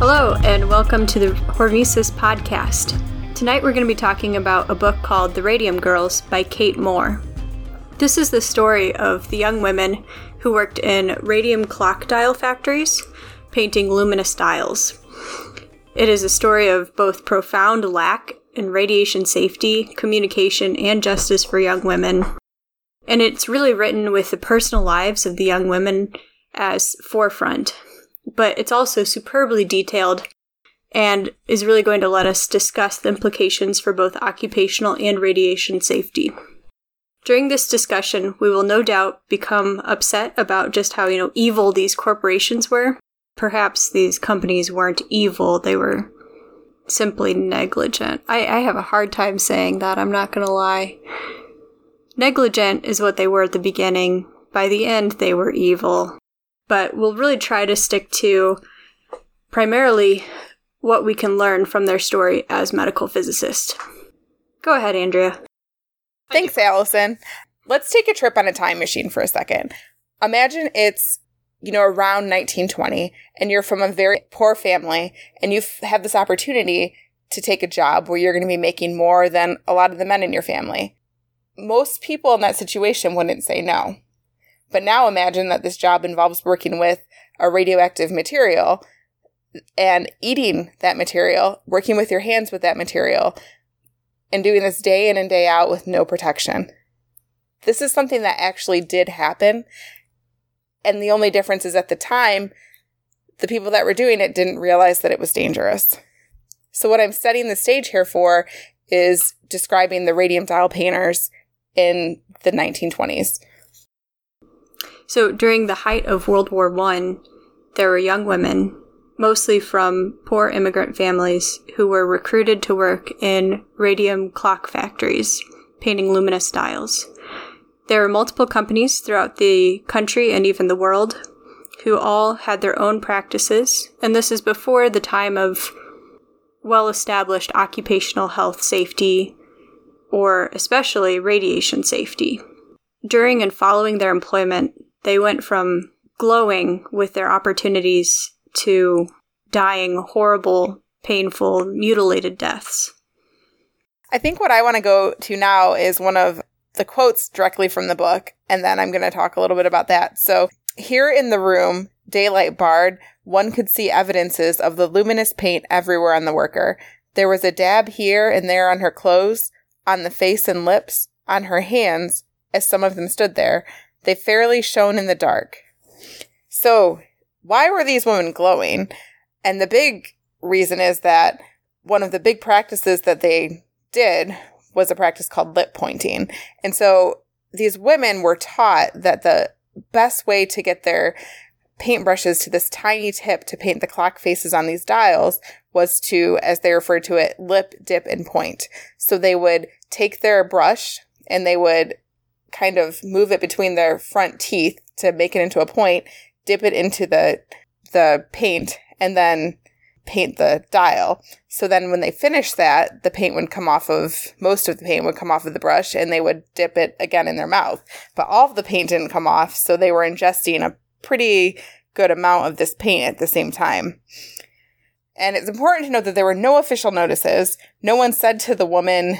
Hello, and welcome to the Hormesis Podcast. Tonight we're going to be talking about a book called The Radium Girls by Kate Moore. This is the story of the young women who worked in radium clock dial factories, painting luminous dials. It is a story of both profound lack in radiation safety, communication, and justice for young women. And it's really written with the personal lives of the young women as forefront. But it's also superbly detailed and is really going to let us discuss the implications for both occupational and radiation safety. During this discussion, we will no doubt become upset about just how, evil these corporations were. Perhaps these companies weren't evil, they were simply negligent. I have a hard time saying that, I'm not going to lie. Negligent is what they were at the beginning. By the end, they were evil. But we'll really try to stick to primarily what we can learn from their story as medical physicists. Go ahead, Andrea. Thanks, Allison. Let's take a trip on a time machine for a second. Imagine it's, around 1920, and you're from a very poor family, and you have this opportunity to take a job where you're going to be making more than a lot of the men in your family. Most people in that situation wouldn't say no. But now imagine that this job involves working with a radioactive material and eating that material, working with your hands with that material, and doing this day in and day out with no protection. This is something that actually did happen. And the only difference is at the time, the people that were doing it didn't realize that it was dangerous. So what I'm setting the stage here for is describing the radium dial painters in the 1920s. So during the height of World War I, there were young women, mostly from poor immigrant families, who were recruited to work in radium clock factories, painting luminous dials. There were multiple companies throughout the country and even the world who all had their own practices, and this is before the time of well-established occupational health safety, or especially radiation safety. During and following their employment, they went from glowing with their opportunities to dying horrible, painful, mutilated deaths. I think what I want to go to now is one of the quotes directly from the book, and then I'm going to talk a little bit about that. So, here in the room, daylight barred, one could see evidences of the luminous paint everywhere on the worker. There was a dab here and there on her clothes, on the face and lips, on her hands, as some of them stood there. They fairly shone in the dark. So, why were these women glowing? And the big reason is that one of the big practices that they did was a practice called lip pointing. And so, these women were taught that the best way to get their paintbrushes to this tiny tip to paint the clock faces on these dials was to, as they referred to it, lip, dip, and point. So, they would take their brush and they would kind of move it between their front teeth to make it into a point, dip it into the paint, and then paint the dial. So then when they finished that, most of the paint would come off of the brush, and they would dip it again in their mouth. But all of the paint didn't come off, so they were ingesting a pretty good amount of this paint at the same time. And it's important to note that there were no official notices. No one said to the woman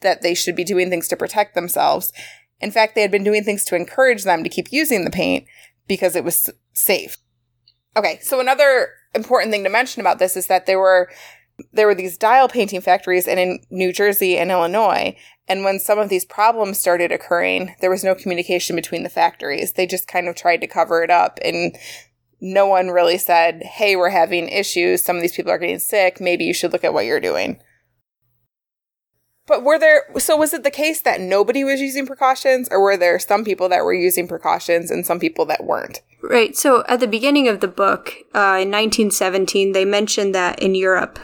that they should be doing things to protect themselves. In fact, they had been doing things to encourage them to keep using the paint because it was safe. Okay, so another important thing to mention about this is that there were these dial painting factories in New Jersey and Illinois, and when some of these problems started occurring, there was no communication between the factories. They just kind of tried to cover it up, and no one really said, hey, we're having issues, some of these people are getting sick, maybe you should look at what you're doing. But was it the case that nobody was using precautions, or were there some people that were using precautions and some people that weren't? Right. So at the beginning of the book, in 1917, they mentioned that in Europe,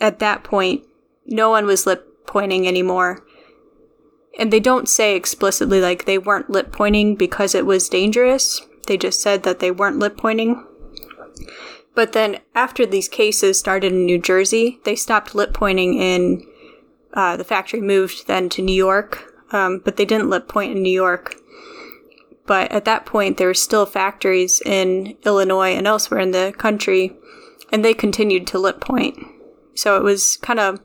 at that point, no one was lip pointing anymore. And they don't say explicitly, like, they weren't lip pointing because it was dangerous. They just said that they weren't lip pointing. But then after these cases started in New Jersey, they stopped lip pointing in the factory moved then to New York, but they didn't lip point in New York. But at that point, there were still factories in Illinois and elsewhere in the country and they continued to lip point. So it was kind of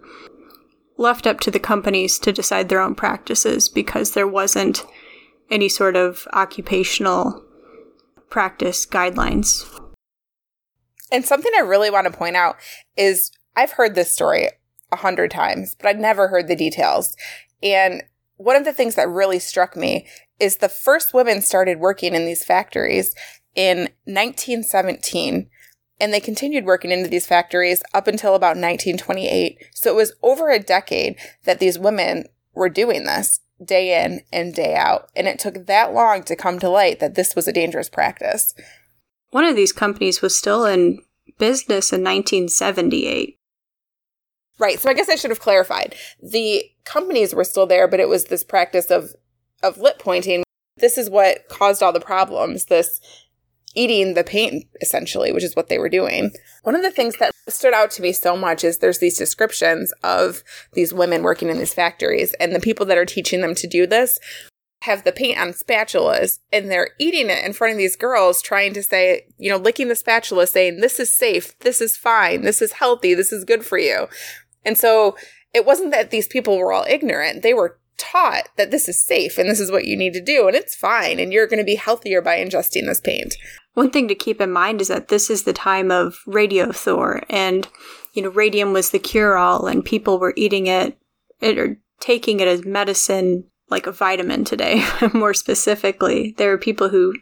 left up to the companies to decide their own practices because there wasn't any sort of occupational practice guidelines. And something I really want to point out is I've heard this story 100 times, but I'd never heard the details. And one of the things that really struck me is the first women started working in these factories in 1917, and they continued working into these factories up until about 1928. So it was over a decade that these women were doing this day in and day out. And it took that long to come to light that this was a dangerous practice. One of these companies was still in business in 1978. Right. So I guess I should have clarified. The companies were still there, but it was this practice of lip pointing. This is what caused all the problems, this eating the paint, essentially, which is what they were doing. One of the things that stood out to me so much is there's these descriptions of these women working in these factories, and the people that are teaching them to do this have the paint on spatulas, and they're eating it in front of these girls, trying to say, you know, licking the spatula, saying, this is safe, this is fine, this is healthy, this is good for you. And so it wasn't that these people were all ignorant. They were taught that this is safe and this is what you need to do and it's fine and you're going to be healthier by ingesting this paint. One thing to keep in mind is that this is the time of Radiothor, and you know, radium was the cure-all and people were eating it or taking it as medicine, like a vitamin today. More specifically, there are people who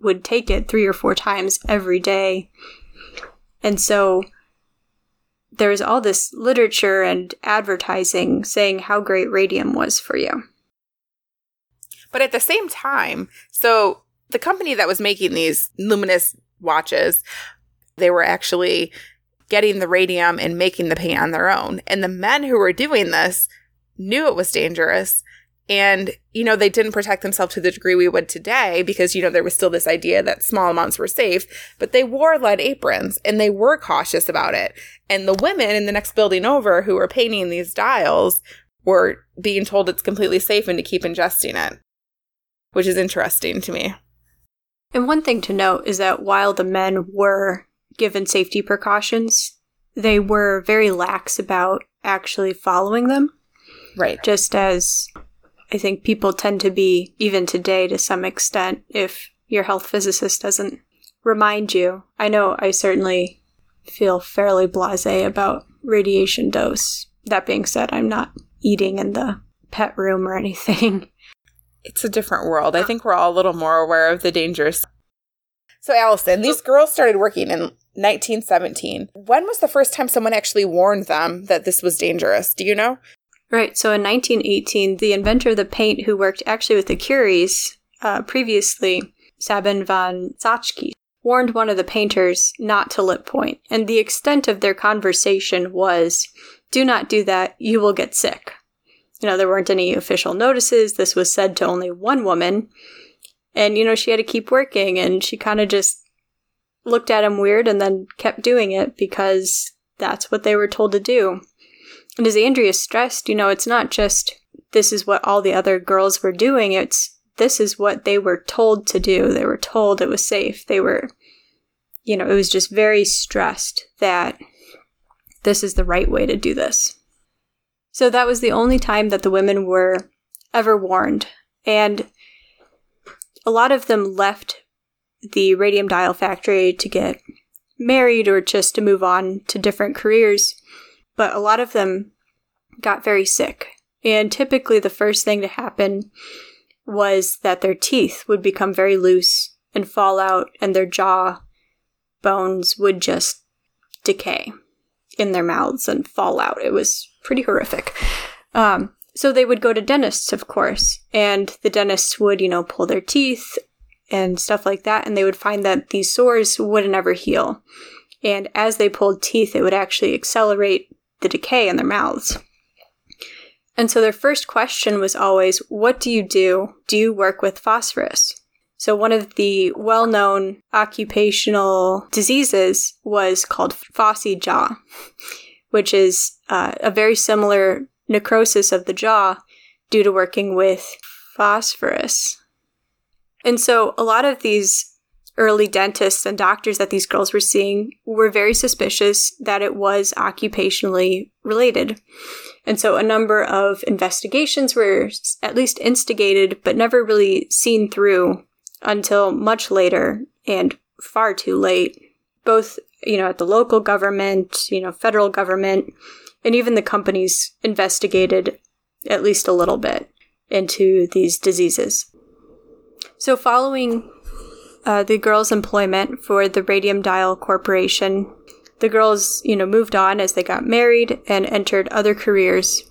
would take it 3 or 4 times every day. And so there's all this literature and advertising saying how great radium was for you. But at the same time, so the company that was making these luminous watches, they were actually getting the radium and making the paint on their own. And the men who were doing this knew it was dangerous. And, you know, they didn't protect themselves to the degree we would today because, you know, there was still this idea that small amounts were safe, but they wore lead aprons and they were cautious about it. And the women in the next building over who were painting these dials were being told it's completely safe and to keep ingesting it, which is interesting to me. And one thing to note is that while the men were given safety precautions, they were very lax about actually following them. Right. Just as I think people tend to be, even today to some extent, if your health physicist doesn't remind you. I know I certainly feel fairly blasé about radiation dose. That being said, I'm not eating in the pet room or anything. It's a different world. I think we're all a little more aware of the dangers. So, Allison, these girls started working in 1917. When was the first time someone actually warned them that this was dangerous? Do you know? Right. So in 1918, the inventor of the paint who worked actually with the Curies previously, Sabin von Sachki, warned one of the painters not to lip point. And the extent of their conversation was, do not do that. You will get sick. You know, there weren't any official notices. This was said to only one woman. And, you know, she had to keep working and she kind of just looked at him weird and then kept doing it because that's what they were told to do. And as Andrea stressed, you know, it's not just this is what all the other girls were doing. It's this is what they were told to do. They were told it was safe. They were, you know, it was just very stressed that this is the right way to do this. So that was the only time that the women were ever warned. And a lot of them left the radium dial factory to get married or just to move on to different careers. But a lot of them got very sick. And typically the first thing to happen was that their teeth would become very loose and fall out, and their jaw bones would just decay in their mouths and fall out. It was pretty horrific. So they would go to dentists, of course, and the dentists would, you know, pull their teeth and stuff like that, and they would find that these sores wouldn't ever heal. And as they pulled teeth, it would actually accelerate the decay in their mouths. And so their first question was always, what do you do? Do you work with phosphorus? So one of the well-known occupational diseases was called phossy jaw, which is a very similar necrosis of the jaw due to working with phosphorus. And so a lot of these early dentists and doctors that these girls were seeing were very suspicious that it was occupationally related. And so a number of investigations were at least instigated, but never really seen through until much later and far too late, both, at the local government, federal government, and even the companies investigated at least a little bit into these diseases. So following the girls' employment for the Radium Dial Corporation, the girls, moved on as they got married and entered other careers,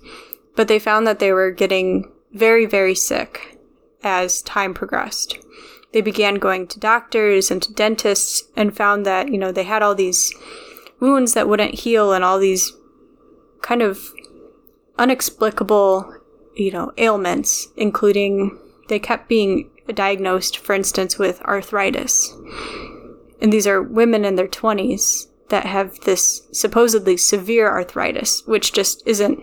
but they found that they were getting very, very sick as time progressed. They began going to doctors and to dentists and found that, they had all these wounds that wouldn't heal and all these kind of inexplicable, ailments, including they kept being diagnosed, for instance, with arthritis. And these are women in their 20s that have this supposedly severe arthritis, which just isn't,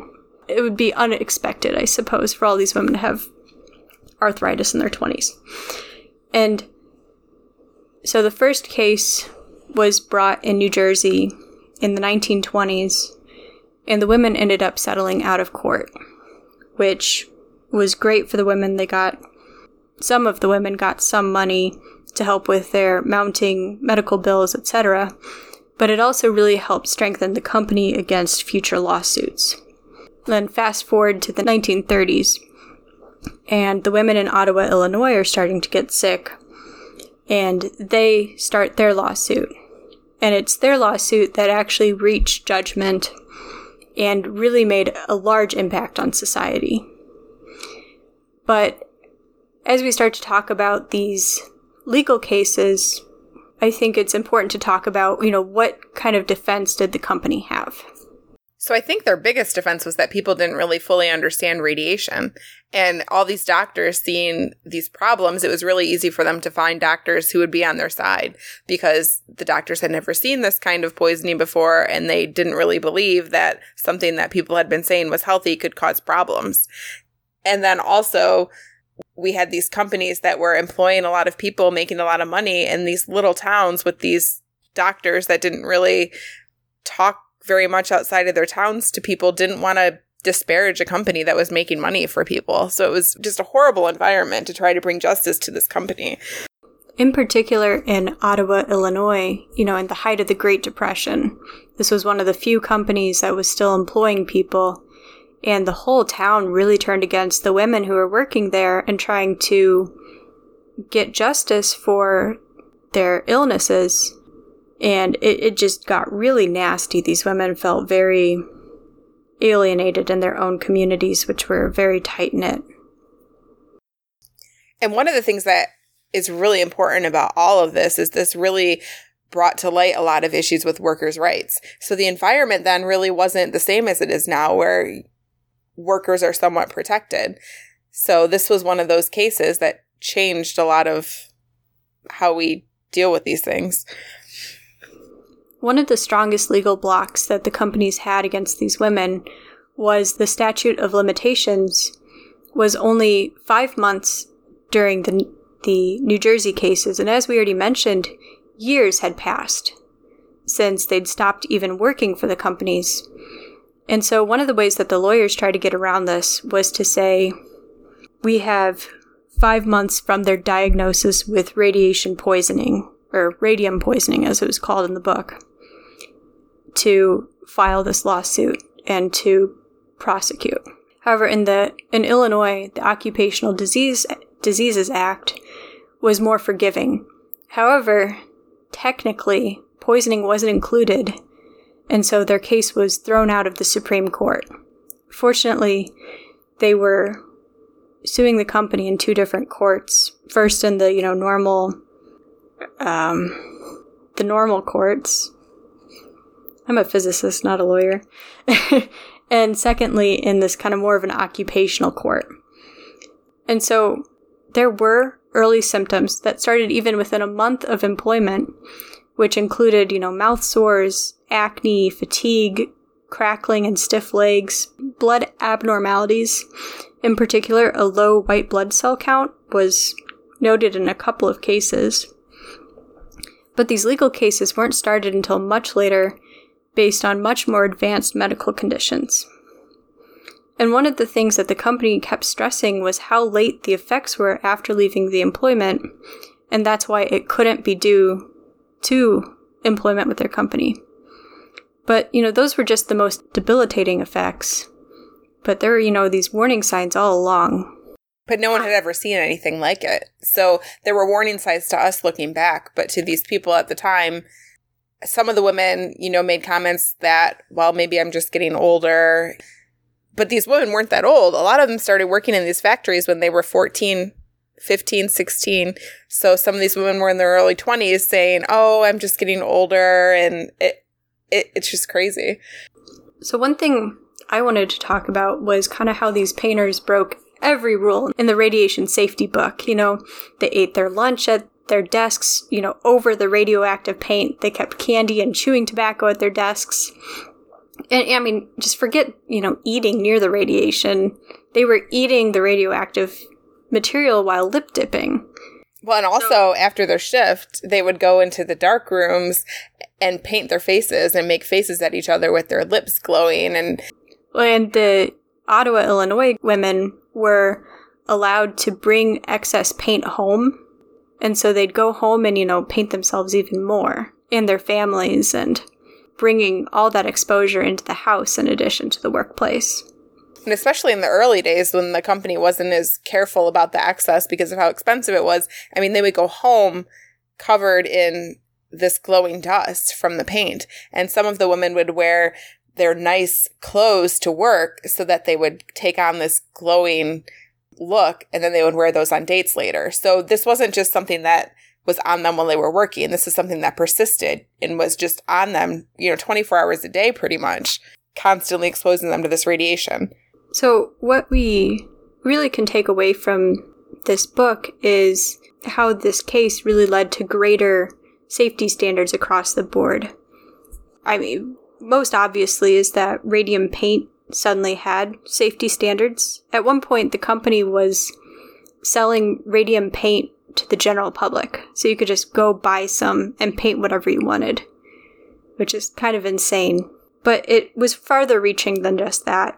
it would be unexpected, I suppose, for all these women to have arthritis in their 20s. And so the first case was brought in New Jersey in the 1920s, and the women ended up settling out of court, which was great for the women. Some of the women got some money to help with their mounting medical bills, etc., but it also really helped strengthen the company against future lawsuits. Then fast forward to the 1930s. And the women in Ottawa, Illinois are starting to get sick, and they start their lawsuit. And it's their lawsuit that actually reached judgment and really made a large impact on society. But as we start to talk about these legal cases, I think it's important to talk about, what kind of defense did the company have? So I think their biggest defense was that people didn't really fully understand radiation. And all these doctors seeing these problems, it was really easy for them to find doctors who would be on their side because the doctors had never seen this kind of poisoning before, and they didn't really believe that something that people had been saying was healthy could cause problems. And then also, we had these companies that were employing a lot of people, making a lot of money in these little towns with these doctors that didn't really talk very much outside of their towns to people, didn't want to disparage a company that was making money for people. So it was just a horrible environment to try to bring justice to this company. In particular, in Ottawa, Illinois, in the height of the Great Depression, this was one of the few companies that was still employing people. And the whole town really turned against the women who were working there and trying to get justice for their illnesses. And it just got really nasty. These women felt very alienated in their own communities, which were very tight-knit. And one of the things that is really important about all of this is this really brought to light a lot of issues with workers' rights. So the environment then really wasn't the same as it is now, where workers are somewhat protected. So this was one of those cases that changed a lot of how we deal with these things. One of the strongest legal blocks that the companies had against these women was the statute of limitations was only 5 months during the New Jersey cases. And as we already mentioned, years had passed since they'd stopped even working for the companies. And so one of the ways that the lawyers tried to get around this was to say, we have 5 months from their diagnosis with radiation poisoning, or radium poisoning as it was called in the book, to file this lawsuit and to prosecute. However, in Illinois, the Occupational Diseases Act was more forgiving. However, technically, poisoning wasn't included, and so their case was thrown out of the Supreme Court. Fortunately, they were suing the company in two different courts. First in the, normal courts. I'm a physicist, not a lawyer. And secondly, in this kind of more of an occupational court. And so there were early symptoms that started even within a month of employment, which included, mouth sores, acne, fatigue, crackling and stiff legs, blood abnormalities. In particular, a low white blood cell count was noted in a couple of cases. but these legal cases weren't started until much later, based on much more advanced medical conditions. And one of the things that the company kept stressing was how late the effects were after leaving the employment, and that's why it couldn't be due to employment with their company. But, those were just the most debilitating effects. But there were, these warning signs all along. But no one had ever seen anything like it. So there were warning signs to us looking back, but to these people at the time, some of the women, made comments that, well, maybe I'm just getting older. But these women weren't that old. A lot of them started working in these factories when they were 14, 15, 16. So some of these women were in their early 20s saying, oh, I'm just getting older. And it's just crazy. So one thing I wanted to talk about was kind of how these painters broke every rule in the radiation safety book. They ate their lunch at their desks, over the radioactive paint. They kept candy and chewing tobacco at their desks. And I mean, just forget, eating near the radiation. They were eating the radioactive material while lip dipping. Well, and also after their shift, they would go into the dark rooms and paint their faces and make faces at each other with their lips glowing. And the Ottawa, Illinois women were allowed to bring excess paint home. And so they'd go home and, paint themselves even more and their families, and bringing all that exposure into the house in addition to the workplace. And especially in the early days when the company wasn't as careful about the excess because of how expensive it was, they would go home covered in this glowing dust from the paint. And some of the women would wear their nice clothes to work so that they would take on this glowing look, and then they would wear those on dates later. So this wasn't just something that was on them while they were working. This is something that persisted and was just on them, 24 hours a day pretty much, constantly exposing them to this radiation. So what we really can take away from this book is how this case really led to greater safety standards across the board. Most obviously is that radium paint suddenly had safety standards. At one point, the company was selling radium paint to the general public. So you could just go buy some and paint whatever you wanted, which is kind of insane. But it was farther reaching than just that.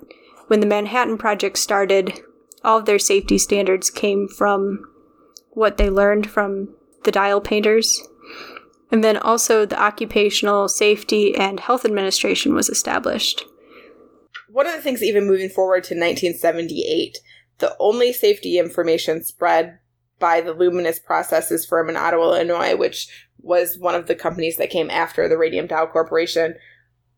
When the Manhattan Project started, all of their safety standards came from what they learned from the dial painters. And then also the Occupational Safety and Health Administration was established. One of the things, even moving forward to 1978, the only safety information spread by the Luminous Processes firm in Ottawa, Illinois, which was one of the companies that came after the Radium Dial Corporation,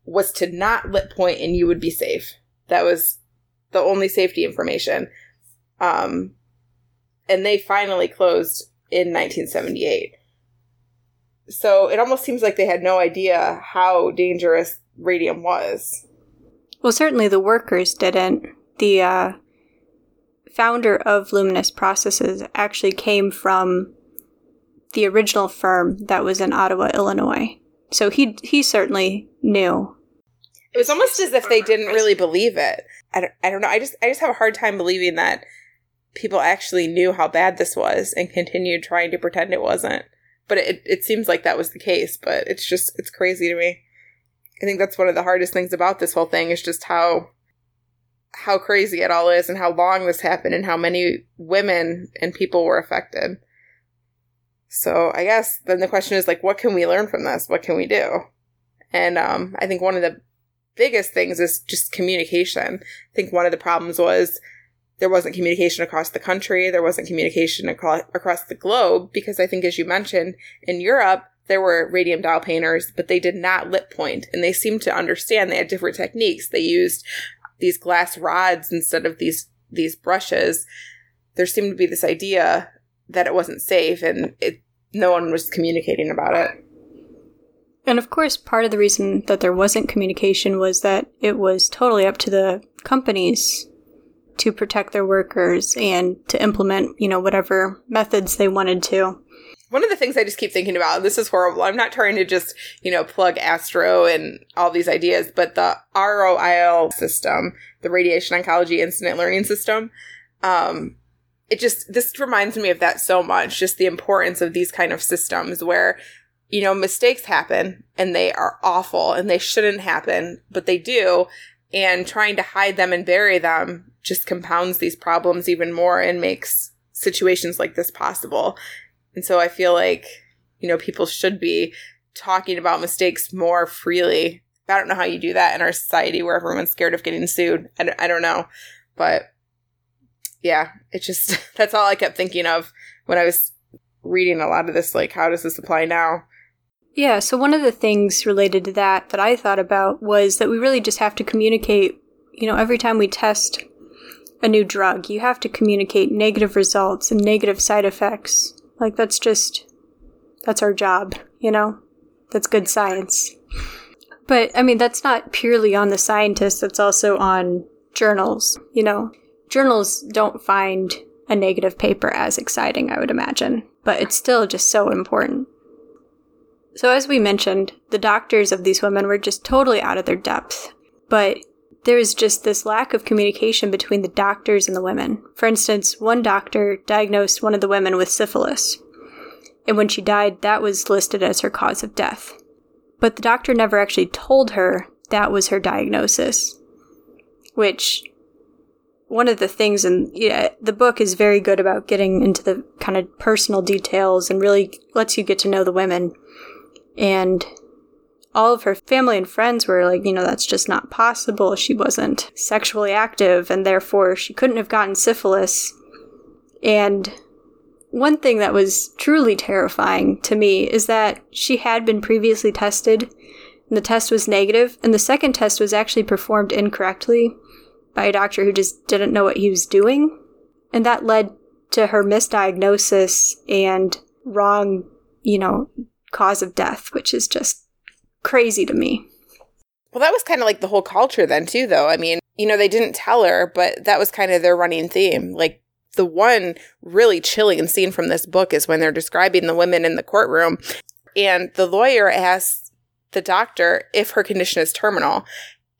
was to not lip point and you would be safe. That was the only safety information. And they finally closed in 1978. So it almost seems like they had no idea how dangerous radium was. Well, certainly the workers didn't. The founder of Luminous Processes actually came from the original firm that was in Ottawa, Illinois. So he certainly knew. It was almost as if they didn't really believe it. I don't know. I just have a hard time believing that people actually knew how bad this was and continued trying to pretend it wasn't. But it seems like that was the case. But it's crazy to me. I think that's one of the hardest things about this whole thing is just how crazy it all is and how long this happened and how many women and people were affected. So I guess then the question is, what can we learn from this? What can we do? And I think one of the biggest things is just communication. I think one of the problems was there wasn't communication across the country. There wasn't communication across the globe because I think, as you mentioned, in Europe, there were radium dial painters, but they did not lip point. And they seemed to understand they had different techniques. They used these glass rods instead of these brushes. There seemed to be this idea that it wasn't safe, and no one was communicating about it. And of course, part of the reason that there wasn't communication was that it was totally up to the companies to protect their workers and to implement, whatever methods they wanted to. One of the things I just keep thinking about, and this is horrible, I'm not trying to just, plug Astro and all these ideas, but the ROIL system, the Radiation Oncology Incident Learning System, this reminds me of that so much, just the importance of these kind of systems where you know, mistakes happen and they are awful and they shouldn't happen, but they do. And trying to hide them and bury them just compounds these problems even more and makes situations like this possible. And so I feel like, you know, people should be talking about mistakes more freely. I don't know how you do that in our society where everyone's scared of getting sued. I don't know. But yeah, it just, that's all I kept thinking of when I was reading a lot of this, like, how does this apply now? Yeah, so one of the things related to that that I thought about was that we really just have to communicate, you know, every time we test a new drug, you have to communicate negative results and negative side effects. Like, that's just, that's our job, you know? That's good science. But, I mean, that's not purely on the scientists, that's also on journals, you know? Journals don't find a negative paper as exciting, I would imagine, but it's still just so important. So as we mentioned, the doctors of these women were just totally out of their depth, but there is just this lack of communication between the doctors and the women. For instance, one doctor diagnosed one of the women with syphilis, and when she died, that was listed as her cause of death. But the doctor never actually told her that was her diagnosis, which one of the things, and yeah, the book is very good about getting into the kind of personal details and really lets you get to know the women. And all of her family and friends were like, you know, that's just not possible. She wasn't sexually active, and therefore she couldn't have gotten syphilis. And one thing that was truly terrifying to me is that she had been previously tested, and the test was negative, and the second test was actually performed incorrectly by a doctor who just didn't know what he was doing. And that led to her misdiagnosis and wrong, you know, cause of death, which is just crazy to me. Well, that was kind of like the whole culture then too, though. I mean, you know, they didn't tell her, but that was kind of their running theme. Like, the one really chilling scene from this book is when they're describing the women in the courtroom, and the lawyer asks the doctor if her condition is terminal,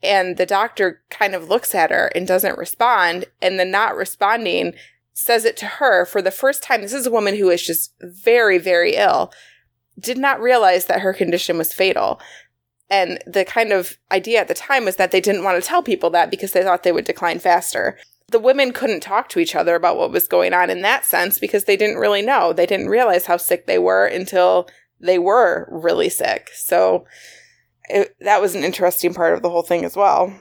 and the doctor kind of looks at her and doesn't respond, and the not responding says it to her for the first time. This is a woman who is just very, very ill, did not realize that her condition was fatal. And the kind of idea at the time was that they didn't want to tell people that because they thought they would decline faster. The women couldn't talk to each other about what was going on in that sense because they didn't really know. They didn't realize how sick they were until they were really sick. So that was an interesting part of the whole thing as well.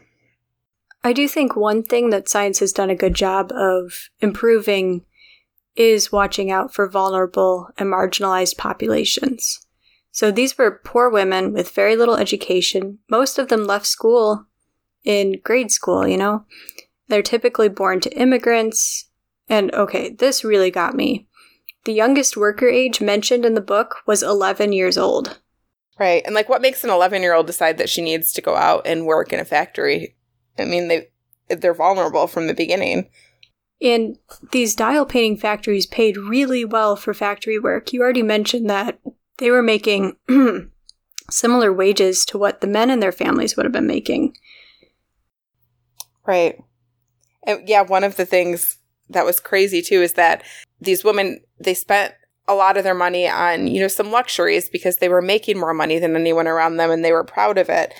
I do think one thing that science has done a good job of improving is watching out for vulnerable and marginalized populations. So these were poor women with very little education. Most of them left school in grade school, you know. They're typically born to immigrants. And okay, this really got me. The youngest worker age mentioned in the book was 11 years old. Right. And like, what makes an 11-year-old decide that she needs to go out and work in a factory? I mean, they're vulnerable from the beginning. And these dial painting factories paid really well for factory work. You already mentioned that they were making similar wages to what the men and their families would have been making. Right. And yeah, one of the things that was crazy, too, is that these women, they spent a lot of their money on, you know, some luxuries because they were making more money than anyone around them and they were proud of it.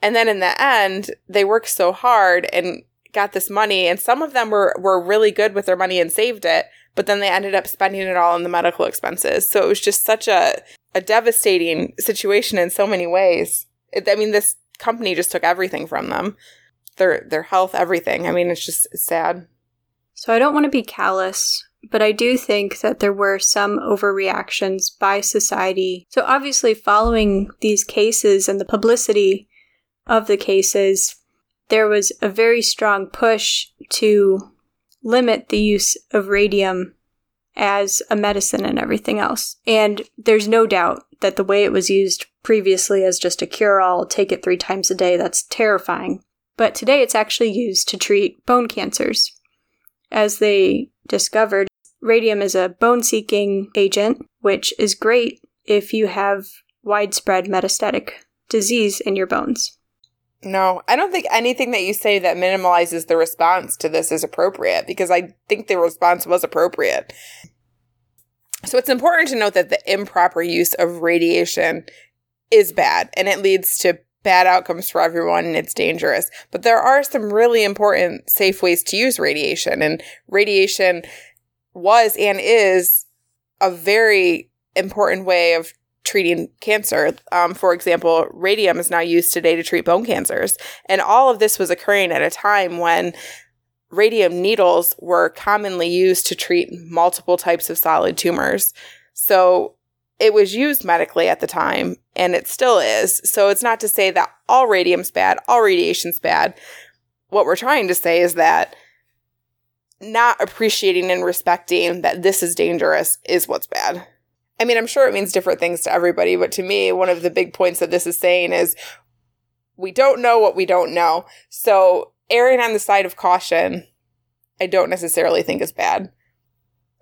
And then in the end, they worked so hard and got this money, and some of them were really good with their money and saved it, but then they ended up spending it all on the medical expenses. So it was just such a devastating situation in so many ways. I mean, this company just took everything from them, their health, everything. I mean, it's just sad. So I don't want to be callous, but I do think that there were some overreactions by society. So obviously following these cases and the publicity of the cases, there was a very strong push to limit the use of radium as a medicine and everything else. And there's no doubt that the way it was used previously as just a cure-all, take it 3 times a day, that's terrifying. But today it's actually used to treat bone cancers. As they discovered, radium is a bone-seeking agent, which is great if you have widespread metastatic disease in your bones. No, I don't think anything that you say that minimalizes the response to this is appropriate, because I think the response was appropriate. So it's important to note that the improper use of radiation is bad, and it leads to bad outcomes for everyone, and it's dangerous. But there are some really important safe ways to use radiation, and radiation was and is a very important way of treating cancer. For example, radium is now used today to treat bone cancers. And all of this was occurring at a time when radium needles were commonly used to treat multiple types of solid tumors. So it was used medically at the time, and it still is. So it's not to say that all radium's bad, all radiation's bad. What we're trying to say is that not appreciating and respecting that this is dangerous is what's bad. I mean, I'm sure it means different things to everybody, but to me, one of the big points that this is saying is we don't know what we don't know. So erring on the side of caution, I don't necessarily think is bad,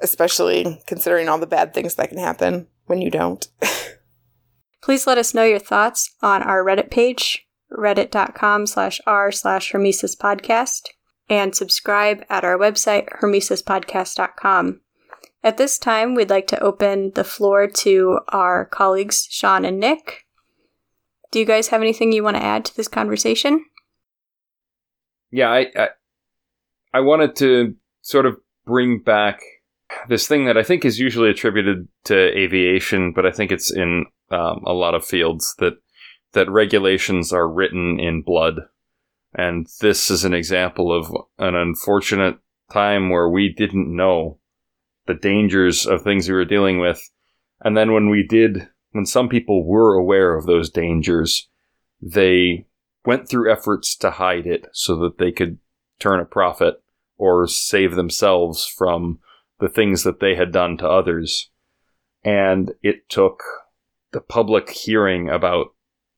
especially considering all the bad things that can happen when you don't. Please let us know your thoughts on our Reddit page, reddit.com/r/Hormesis Podcast, and subscribe at our website, hormesispodcast.com. At this time, we'd like to open the floor to our colleagues, Sean and Nick. Do you guys have anything you want to add to this conversation? Yeah, I wanted to sort of bring back this thing that I think is usually attributed to aviation, but I think it's in a lot of fields, that regulations are written in blood. And this is an example of an unfortunate time where we didn't know the dangers of things we were dealing with. And then when some people were aware of those dangers, they went through efforts to hide it so that they could turn a profit or save themselves from the things that they had done to others. And it took the public hearing about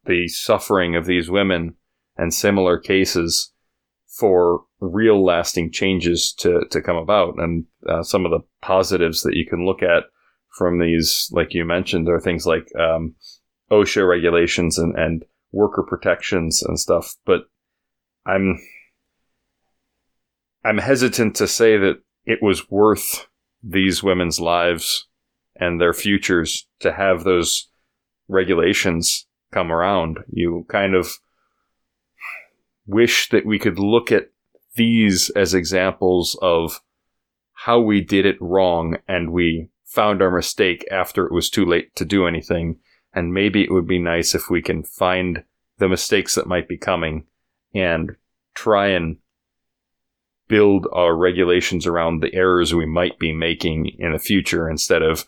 the suffering of these women and similar cases for real lasting changes to come about. And some of the positives that you can look at from these, like you mentioned, are things like OSHA regulations and worker protections and stuff. But I'm hesitant to say that it was worth these women's lives and their futures to have those regulations come around. You kind of wish that we could look at these as examples of how we did it wrong and we found our mistake after it was too late to do anything. And maybe it would be nice if we can find the mistakes that might be coming and try and build our regulations around the errors we might be making in the future, instead of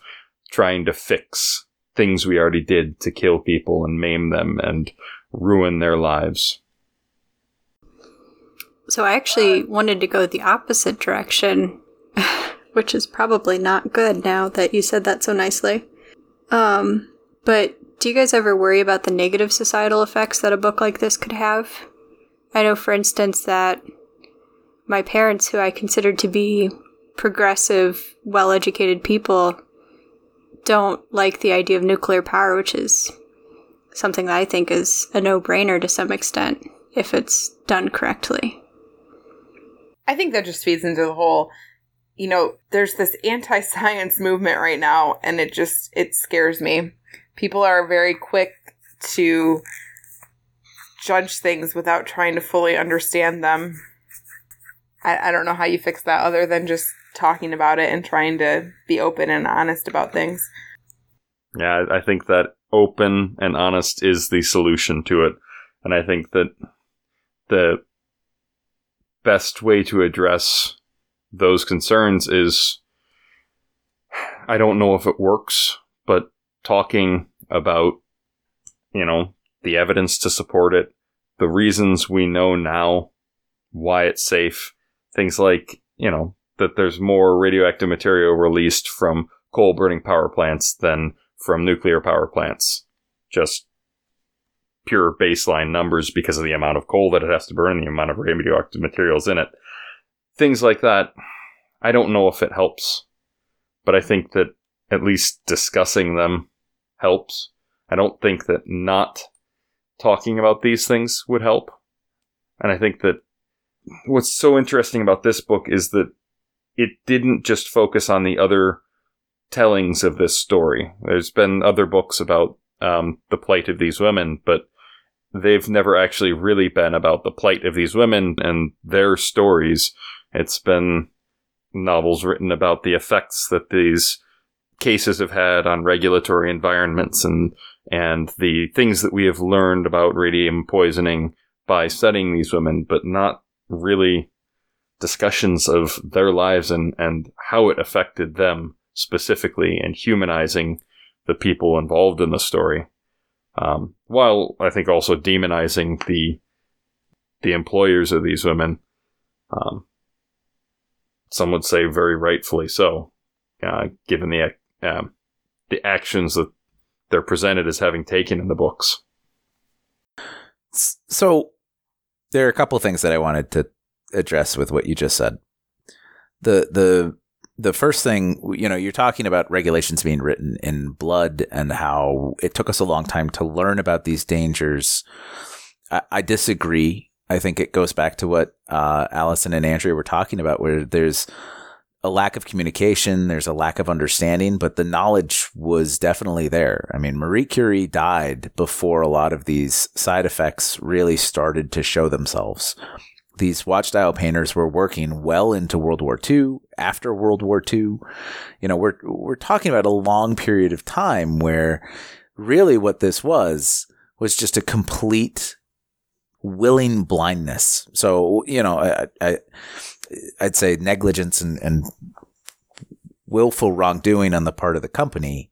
trying to fix things we already did to kill people and maim them and ruin their lives. So I actually wanted to go the opposite direction, which is probably not good now that you said that so nicely. But do you guys ever worry about the negative societal effects that a book like this could have? I know, for instance, that my parents, who I consider to be progressive, well-educated people, don't like the idea of nuclear power, which is something that I think is a no-brainer to some extent if it's done correctly. I think that just feeds into the whole, there's this anti-science movement right now, and it scares me. People are very quick to judge things without trying to fully understand them. I don't know how you fix that other than just talking about it and trying to be open and honest about things. Yeah, I think that open and honest is the solution to it. And I think that the best way to address those concerns is, I don't know if it works, but talking about, the evidence to support it, the reasons we know now why it's safe, things like, that there's more radioactive material released from coal-burning power plants than from nuclear power plants. Just pure baseline numbers because of the amount of coal that it has to burn and the amount of radioactive materials in it. Things like that, I don't know if it helps, but I think that at least discussing them helps. I don't think that not talking about these things would help. And I think that what's so interesting about this book is that it didn't just focus on the other tellings of this story. There's been other books about the plight of these women, but they've never actually really been about the plight of these women and their stories. It's been novels written about the effects that these cases have had on regulatory environments and the things that we have learned about radium poisoning by studying these women, but not really discussions of their lives and how it affected them specifically and humanizing the people involved in the story. While I think also demonizing the employers of these women. Some would say very rightfully so, given the actions that they're presented as having taken in the books. So there are a couple of things that I wanted to address with what you just said. The first thing, you know, you're talking about regulations being written in blood and how it took us a long time to learn about these dangers. I disagree. I think it goes back to what Allison and Andrea were talking about, where there's a lack of communication, there's a lack of understanding, but the knowledge was definitely there. I mean, Marie Curie died before a lot of these side effects really started to show themselves. These watch dial painters were working well into World War II, after World War II. You know, we're talking about a long period of time where really what this was just a complete willing blindness. So, you know, I'd say negligence and willful wrongdoing on the part of the company.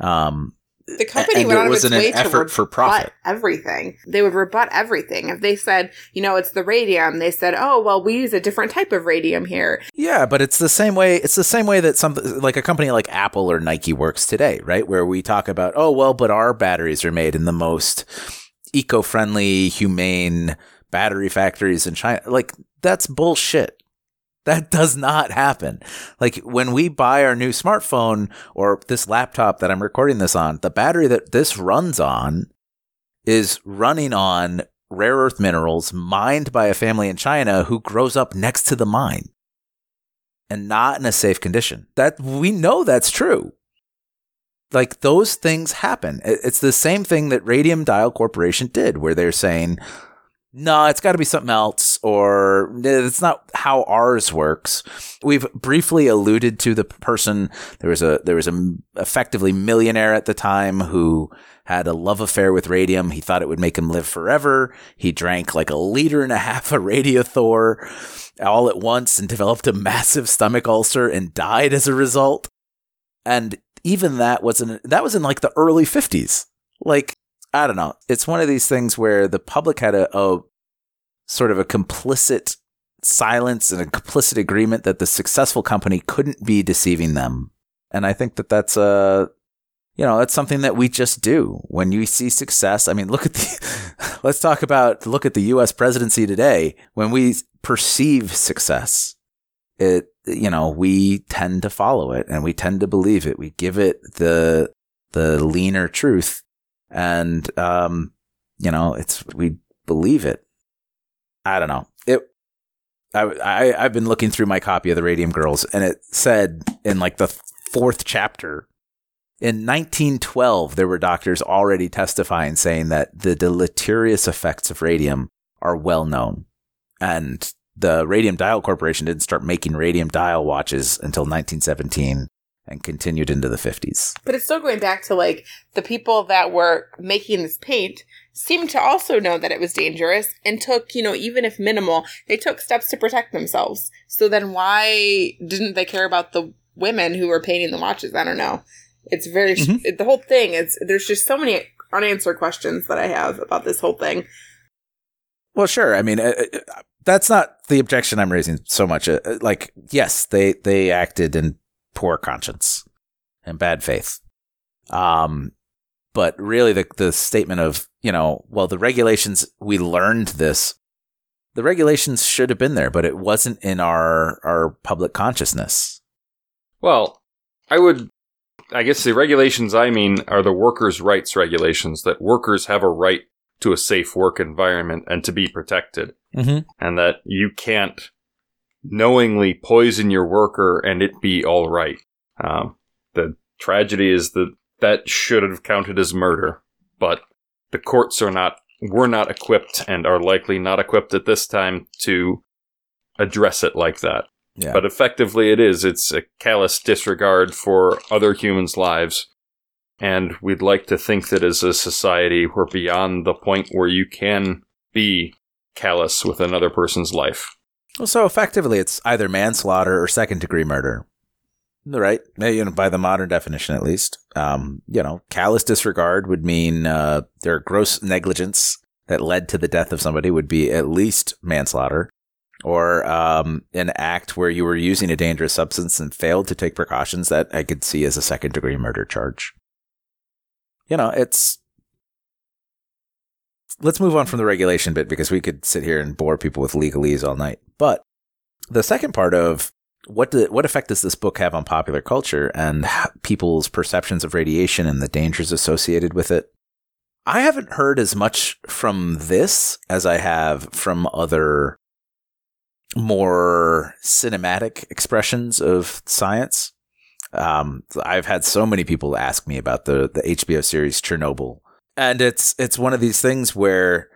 The company went out of its way to rebut everything. They would rebut everything. If they said, you know, it's the radium, they said, oh, well, we use a different type of radium here. Yeah, but it's the same way. It's the same way that something like a company like Apple or Nike works today, right? Where we talk about, oh, well, but our batteries are made in the most eco-friendly, humane battery factories in China. Like, that's bullshit. That does not happen. Like, when we buy our new smartphone or this laptop that I'm recording this on, the battery that this runs on is running on rare earth minerals mined by a family in China who grows up next to the mine and not in a safe condition. That we know that's true. Like, those things happen. It's the same thing that Radium Dial Corporation did, where they're saying, no, it's got to be something else, or it's not how ours works. We've briefly alluded to the person. There was a effectively millionaire at the time who had a love affair with radium. He thought it would make him live forever. He drank like 1.5 liters of Radiothor all at once and developed a massive stomach ulcer and died as a result. And even that was in like the early 50s. Like, I don't know. It's one of these things where the public had a sort of a complicit silence and a complicit agreement that the successful company couldn't be deceiving them. And I think that that's something that we just do when you see success. I mean, let's talk about the U.S. presidency today. When we perceive success, it, you know, we tend to follow it and we tend to believe it. We give it the leaner truth. And, you know, we believe it. I don't know. I've been looking through my copy of The Radium Girls, and it said in like the 4th chapter, in 1912, there were doctors already testifying saying that the deleterious effects of radium are well known. And the Radium Dial Corporation didn't start making radium dial watches until 1917. And continued into the 50s. But it's still going back to, like, the people that were making this paint seemed to also know that it was dangerous and took, you know, even if minimal, they took steps to protect themselves. So then why didn't they care about the women who were painting the watches? I don't know. It's very – the whole thing is – there's just so many unanswered questions that I have about this whole thing. Well, sure. I mean, that's not the objection I'm raising so much. Like, yes, they acted in – poor conscience and bad faith. But really the statement of, you know, well, the regulations, we learned this. The regulations should have been there, but it wasn't in our public consciousness. Well, I guess the regulations I mean are the workers' rights regulations, that workers have a right to a safe work environment and to be protected. Mm-hmm. And that you can't knowingly poison your worker and it be all right. The tragedy is that should have counted as murder, but the courts were not equipped and are likely not equipped at this time to address it like that. Yeah. But effectively it is. It's a callous disregard for other humans' lives. And we'd like to think that as a society, we're beyond the point where you can be callous with another person's life. Well, so effectively it's either manslaughter or second-degree murder. Right. You know, by the modern definition, at least, callous disregard would mean their gross negligence that led to the death of somebody would be at least manslaughter, or an act where you were using a dangerous substance and failed to take precautions that I could see as a second-degree murder charge. You know, let's move on from the regulation bit because we could sit here and bore people with legalese all night. But the second part of what effect does this book have on popular culture and people's perceptions of radiation and the dangers associated with it? I haven't heard as much from this as I have from other more cinematic expressions of science. I've had so many people ask me about the HBO series Chernobyl, and it's one of these things where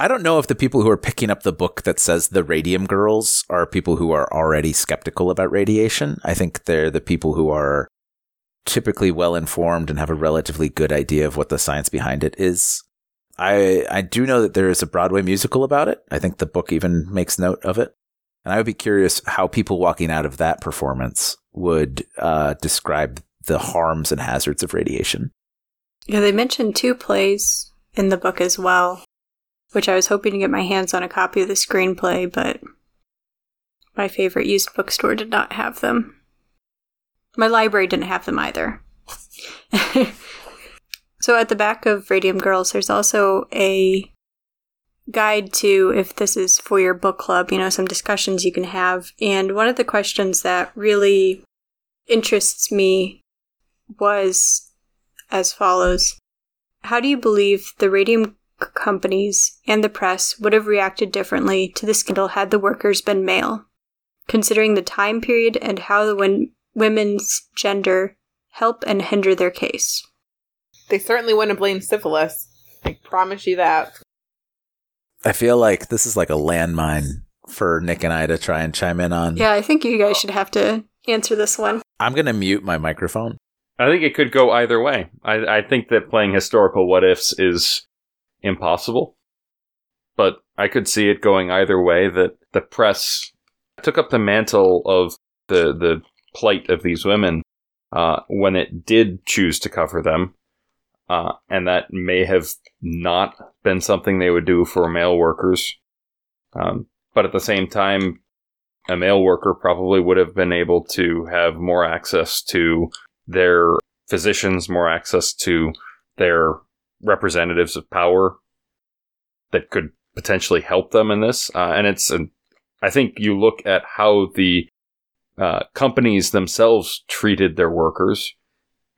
I don't know if the people who are picking up the book that says The Radium Girls are people who are already skeptical about radiation. I think they're the people who are typically well-informed and have a relatively good idea of what the science behind it is. I do know that there is a Broadway musical about it. I think the book even makes note of it. And I would be curious how people walking out of that performance would describe the harms and hazards of radiation. Yeah, they mentioned two plays in the book as well, which I was hoping to get my hands on a copy of the screenplay, but my favorite used bookstore did not have them. My library didn't have them either. So at the back of Radium Girls, there's also a guide to, if this is for your book club, you know, some discussions you can have. And one of the questions that really interests me was as follows. How do you believe the radium companies and the press would have reacted differently to the scandal had the workers been male, considering the time period and how the women's gender help and hinder their case? They certainly wouldn't blame syphilis. I promise you that. I feel like this is like a landmine for Nick and I to try and chime in on. Yeah, I think you guys should have to answer this one. I'm going to mute my microphone. I think it could go either way. I think that playing historical what-ifs is impossible, but I could see it going either way, that the press took up the mantle of the plight of these women when it did choose to cover them, and that may have not been something they would do for male workers, but at the same time a male worker probably would have been able to have more access to their physicians, more access to their representatives of power that could potentially help them in this. I think you look at how the companies themselves treated their workers.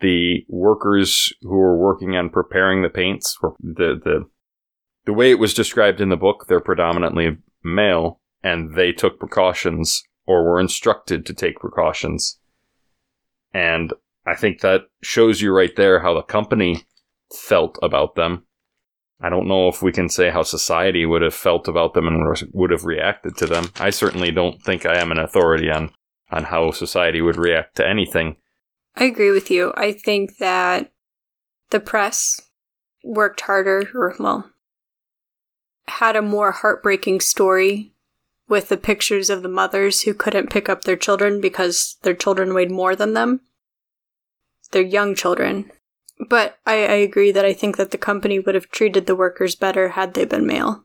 The workers who were working on preparing the paints, the way it was described in the book, they're predominantly male, and they took precautions or were instructed to take precautions. And I think that shows you right there how the company felt about them. I don't know if we can say how society would have felt about them and would have reacted to them. I certainly don't think I am an authority on how society would react to anything. I agree with you. I think that the press worked harder, or well, had a more heartbreaking story with the pictures of the mothers who couldn't pick up their children because their children weighed more than them. Their young children. But I agree that I think that the company would have treated the workers better had they been male.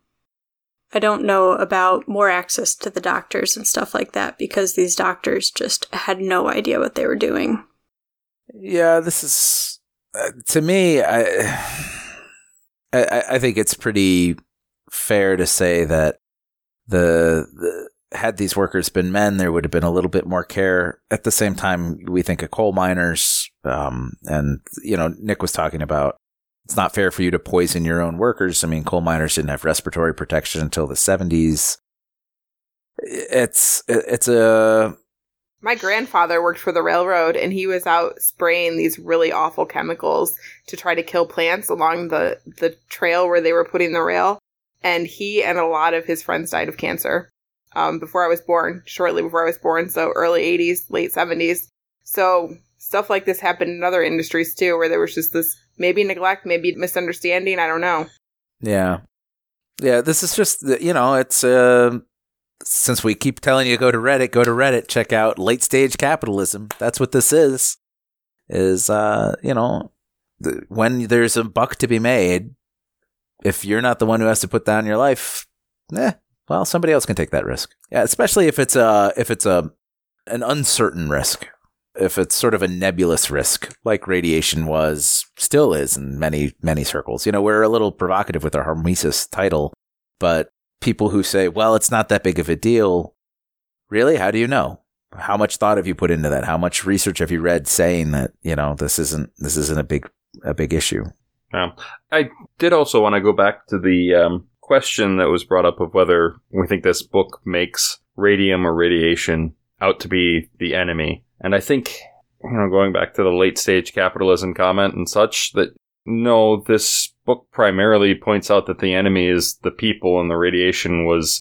I don't know about more access to the doctors and stuff like that, because these doctors just had no idea what they were doing. Yeah, this is... to me, I think it's pretty fair to say that had these workers been men, there would have been a little bit more care. At the same time, we think of coal miners, and, you know, Nick was talking about it's not fair for you to poison your own workers. I mean, coal miners didn't have respiratory protection until the 70s. It's a My grandfather worked for the railroad, and he was out spraying these really awful chemicals to try to kill plants along the trail where they were putting the rail. And he and a lot of his friends died of cancer before I was born, shortly before I was born, so early 80s, late 70s. So stuff like this happened in other industries, too, where there was just this maybe neglect, maybe misunderstanding. I don't know. Yeah. Yeah, this is just, you know, it's... Since we keep telling you go to Reddit, check out late stage capitalism. That's what this is, you know, when there's a buck to be made, if you're not the one who has to put down your life, well, somebody else can take that risk. Yeah, especially if it's an uncertain risk, if it's sort of a nebulous risk, like radiation was, still is in many, many circles. You know, we're a little provocative with our Hormesis title, but people who say, well, it's not that big of a deal. Really? How do you know? How much thought have you put into that? How much research have you read saying that, you know, this isn't a big issue? I did also want to go back to the question that was brought up of whether we think this book makes radium or radiation out to be the enemy. And I think, you know, going back to the late stage capitalism comment and such, that no, this book primarily points out that the enemy is the people, and the radiation was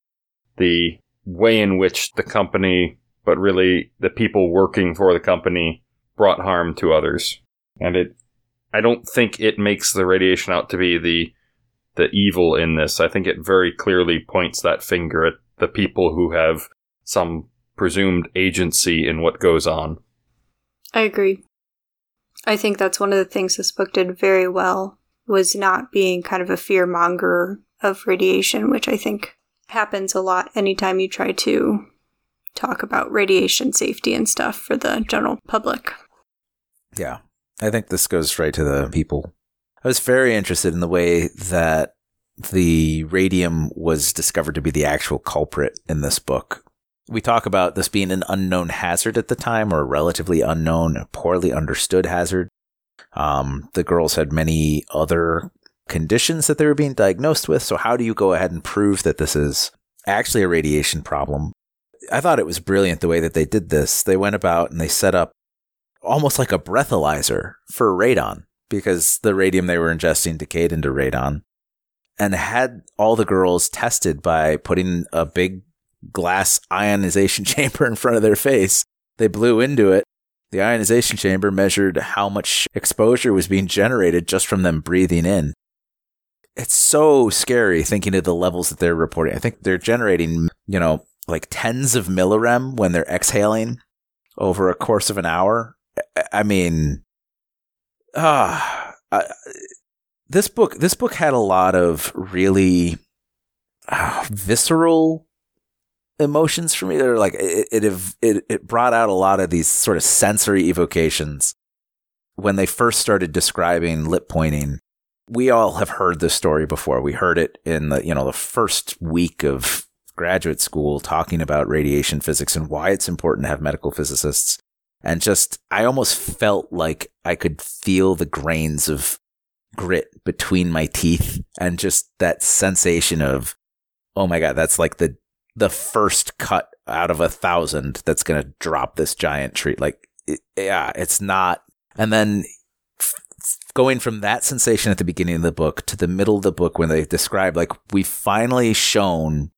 the way in which the company, but really the people working for the company, brought harm to others. And I don't think it makes the radiation out to be the evil in this. I think it very clearly points that finger at the people who have some presumed agency in what goes on. I agree. I think that's one of the things this book did very well, was not being kind of a fearmonger of radiation, which I think happens a lot anytime you try to talk about radiation safety and stuff for the general public. Yeah, I think this goes right to the people. I was very interested in the way that the radium was discovered to be the actual culprit in this book. We talk about this being an unknown hazard at the time, or a relatively unknown, poorly understood hazard. The girls had many other conditions that they were being diagnosed with. So how do you go ahead and prove that this is actually a radiation problem? I thought it was brilliant the way that they did this. They went about and they set up almost like a breathalyzer for radon, because the radium they were ingesting decayed into radon, and had all the girls tested by putting a big glass ionization chamber in front of their face. They blew into it. The ionization chamber measured how much exposure was being generated just from them breathing in. It's so scary thinking of the levels that they're reporting. I think they're generating, you know, like tens of millirem when they're exhaling over a course of an hour. I mean, this book had a lot of really visceral emotions for me. They're like, it brought out a lot of these sort of sensory evocations. When they first started describing lip pointing, we all have heard this story before. We heard it in the, you know, the first week of graduate school, talking about radiation physics and why it's important to have medical physicists. And just, I almost felt like I could feel the grains of grit between my teeth, and just that sensation of, oh my God, that's like the first cut out of 1,000 that's going to drop this giant tree. Like, it's not. And then going from that sensation at the beginning of the book to the middle of the book, when they describe, like, we finally shown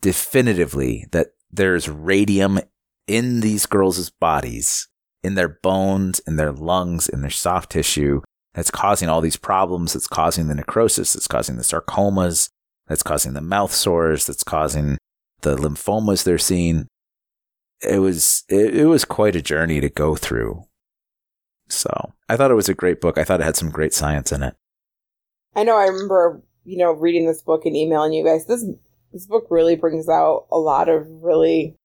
definitively that there's radium in these girls' bodies, in their bones, in their lungs, in their soft tissue, that's causing all these problems. It's causing the necrosis. It's causing the sarcomas. That's causing the mouth sores. That's causing the lymphomas they're seeing. It was quite a journey to go through. So I thought it was a great book. I thought it had some great science in it. I know. I remember, you know, reading this book and emailing you guys. This book really brings out a lot of really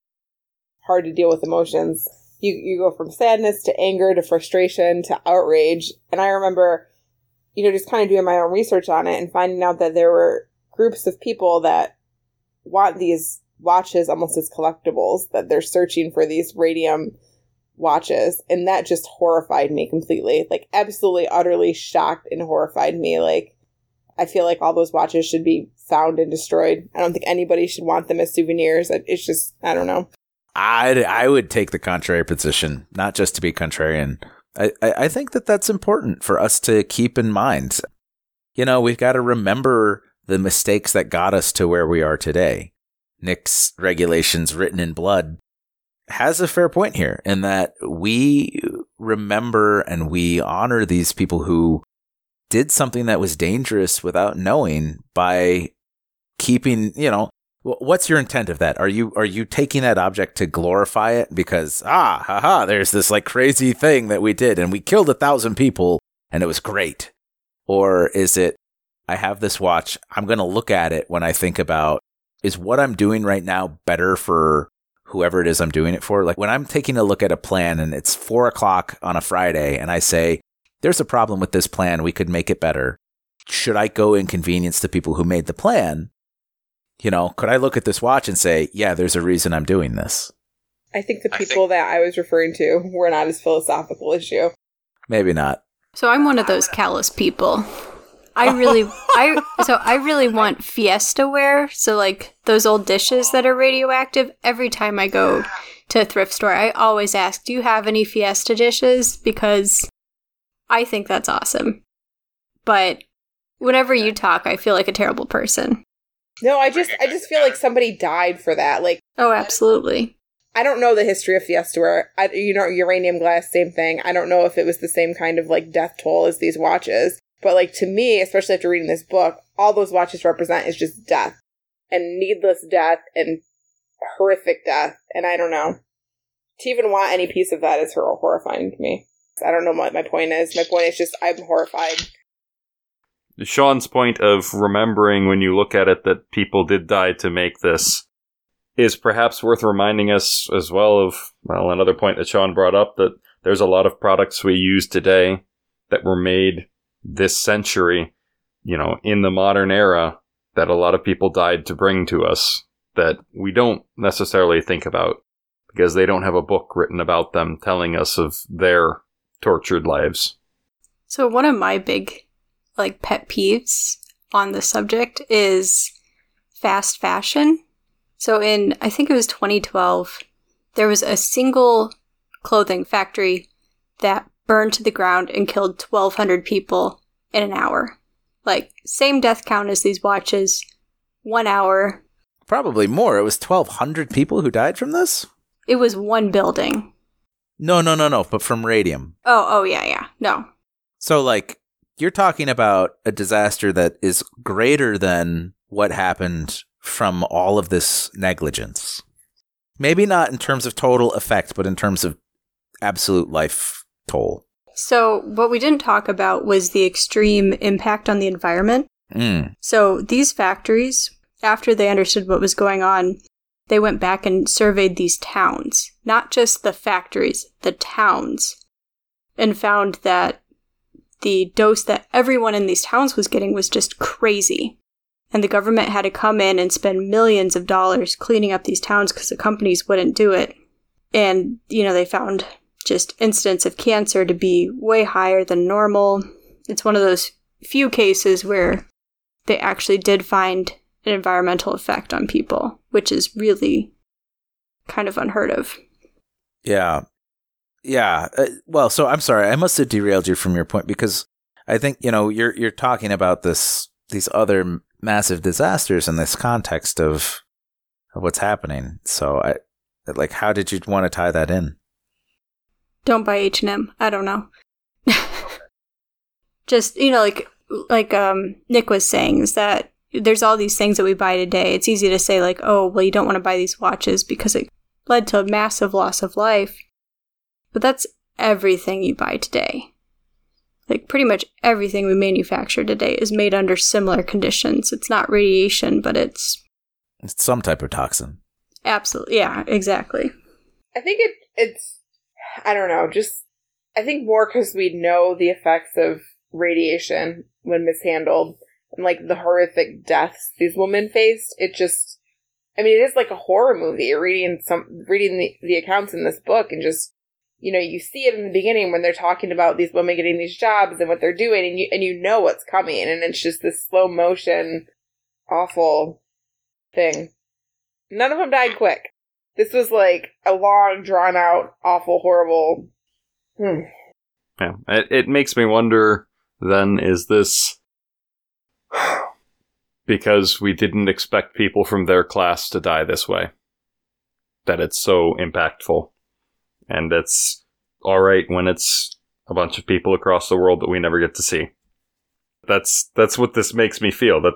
hard to deal with emotions. You go from sadness to anger to frustration to outrage. And I remember, you know, just kind of doing my own research on it and finding out that there were groups of people that want these watches almost as collectibles, that they're searching for these radium watches. And that just horrified me completely, like absolutely, utterly shocked and horrified me. Like, I feel like all those watches should be found and destroyed. I don't think anybody should want them as souvenirs. It's just, I don't know. I would take the contrary position, not just to be contrarian. I think that that's important for us to keep in mind. You know, we've got to remember the mistakes that got us to where we are today. Nick's regulations written in blood has a fair point here in that we remember and we honor these people who did something that was dangerous without knowing by keeping, you know, what's your intent of that? Are you taking that object to glorify it because, there's this like crazy thing that we did and we killed 1,000 people and it was great? Or is it, I have this watch, I'm going to look at it when I think about, is what I'm doing right now better for whoever it is I'm doing it for? Like when I'm taking a look at a plan and it's 4:00 on a Friday and I say, there's a problem with this plan, we could make it better. Should I go inconvenience the people who made the plan? You know, could I look at this watch and say, yeah, there's a reason I'm doing this? I think the people that I was referring to were not as philosophical as you. Maybe not. So I'm one of those callous people. I really want Fiestaware. So like those old dishes that are radioactive. Every time I go to a thrift store, I always ask, do you have any Fiesta dishes? Because I think that's awesome. But whenever you talk, I feel like a terrible person. No, I just feel like somebody died for that. Like, oh, absolutely. I don't know the history of Fiestaware. Uranium glass, same thing. I don't know if it was the same kind of like death toll as these watches. But like to me, especially after reading this book, all those watches represent is just death and needless death and horrific death. And I don't know. To even want any piece of that is horrifying to me. I don't know what my point is. My point is just I'm horrified. Sean's point of remembering when you look at it that people did die to make this is perhaps worth reminding us as well of, well, another point that Sean brought up, that there's a lot of products we use today that were made this century, you know, in the modern era, that a lot of people died to bring to us that we don't necessarily think about because they don't have a book written about them telling us of their tortured lives. So one of my big like pet peeves on the subject is fast fashion. So in, I think it was 2012, there was a single clothing factory that burned to the ground and killed 1,200 people in an hour. Like, same death count as these watches, 1 hour. Probably more. It was 1,200 people who died from this? It was one building. No, but from radium. Oh, yeah, no. So, like, you're talking about a disaster that is greater than what happened from all of this negligence. Maybe not in terms of total effect, but in terms of absolute life toll. So what we didn't talk about was the extreme impact on the environment. So these factories, after they understood what was going on, they went back and surveyed these towns, not just the factories, the towns, and found that the dose that everyone in these towns was getting was just crazy. And the government had to come in and spend millions of dollars cleaning up these towns because the companies wouldn't do it. And, you know, they found just incidence of cancer to be way higher than normal. It's one of those few cases where they actually did find an environmental effect on people, which is really kind of unheard of. Yeah. Yeah. Well, so I'm sorry. I must have derailed you from your point because I think, you know, you're talking about these other massive disasters in this context of what's happening. So I like, how did you want to tie that in? Don't buy H&M. I don't know. Just, you know, like Nick was saying, is that there's all these things that we buy today. It's easy to say like, oh, well, you don't want to buy these watches because it led to a massive loss of life. But that's everything you buy today. Like, pretty much everything we manufacture today is made under similar conditions. It's not radiation, but it's some type of toxin. Absolutely. Yeah, exactly. I think it's, I don't know, just, I think more because we know the effects of radiation when mishandled and, like, the horrific deaths these women faced. It just, I mean, it is like a horror movie. Reading the accounts in this book and just, you know, you see it in the beginning when they're talking about these women getting these jobs and what they're doing, and you know what's coming, and it's just this slow motion, awful thing. None of them died quick. This was like a long, drawn-out, awful, horrible... Yeah, it makes me wonder, then, is this because we didn't expect people from their class to die this way? That it's so impactful. And it's alright when it's a bunch of people across the world that we never get to see. That's what this makes me feel, that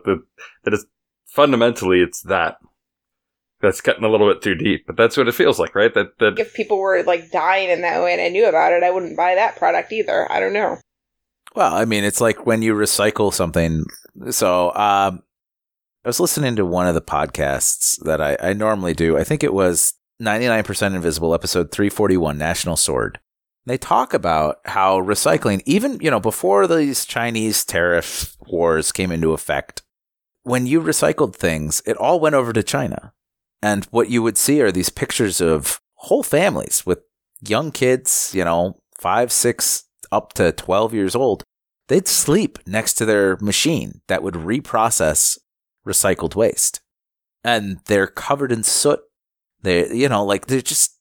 it's fundamentally it's that. That's cutting a little bit too deep, but that's what it feels like, right? That if people were like dying in that way and I knew about it, I wouldn't buy that product either. I don't know. Well, I mean, it's like when you recycle something. So I was listening to one of the podcasts that I normally do. I think it was 99% Invisible, episode 341, National Sword. They talk about how recycling, even, you know, before these Chinese tariff wars came into effect, when you recycled things, it all went over to China. And what you would see are these pictures of whole families with young kids, you know, 5, 6, up to 12 years old. They'd sleep next to their machine that would reprocess recycled waste. And they're covered in soot. They, you know, like they're just,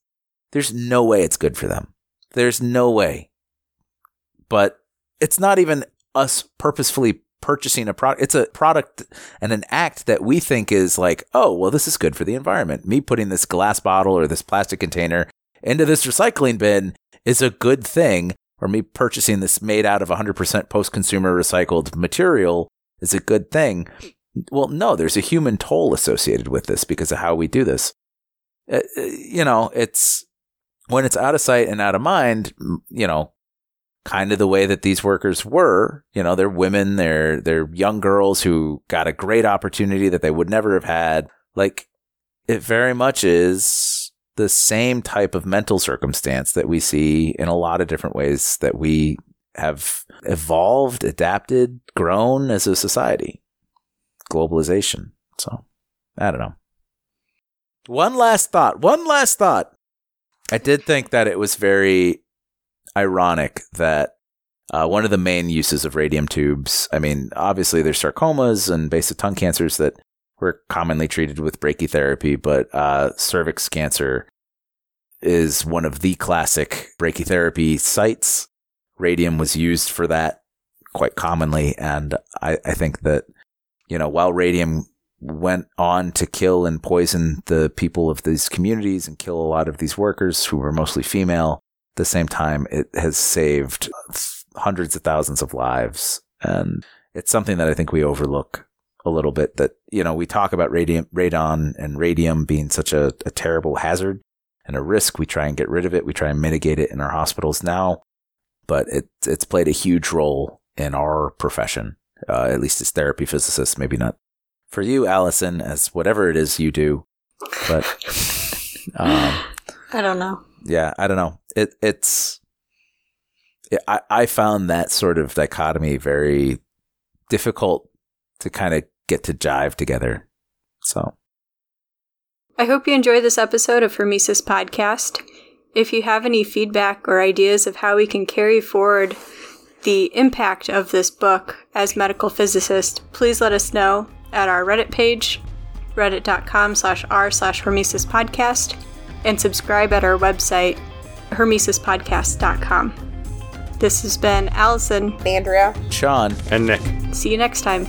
there's no way it's good for them. There's no way. But it's not even us purposefully purchasing a product. It's a product and an act that we think is like, oh, well, this is good for the environment. Me putting this glass bottle or this plastic container into this recycling bin is a good thing. Or me purchasing this made out of 100% post-consumer recycled material is a good thing. Well, no, there's a human toll associated with this because of how we do this. You know, it's when it's out of sight and out of mind, you know, kind of the way that these workers were, you know, they're women, they're young girls who got a great opportunity that they would never have had. Like, it very much is the same type of mental circumstance that we see in a lot of different ways that we have evolved, adapted, grown as a society. Globalization. So, I don't know. One last thought. I did think that it was very ironic that one of the main uses of radium tubes, I mean, obviously there's sarcomas and base of tongue cancers that were commonly treated with brachytherapy, but cervix cancer is one of the classic brachytherapy sites. Radium was used for that quite commonly, and I think that, you know, while radium went on to kill and poison the people of these communities and kill a lot of these workers who were mostly female, at the same time, it has saved hundreds of thousands of lives. And it's something that I think we overlook a little bit, that, you know, we talk about radon and radium being such a terrible hazard and a risk. We try and get rid of it. We try and mitigate it in our hospitals now, but it's played a huge role in our profession, at least as therapy physicists, maybe not for you, Allison, as whatever it is you do, but I don't know. Yeah, I don't know. I found that sort of dichotomy very difficult to kind of get to jive together. So, I hope you enjoy this episode of Hormesis Podcast. If you have any feedback or ideas of how we can carry forward the impact of this book as medical physicists, please let us know at our Reddit page, reddit.com/r/Hormesis Podcast, and subscribe at our website, hormesispodcast.com. This has been Allison, Andrea, Sean, and Nick. See you next time.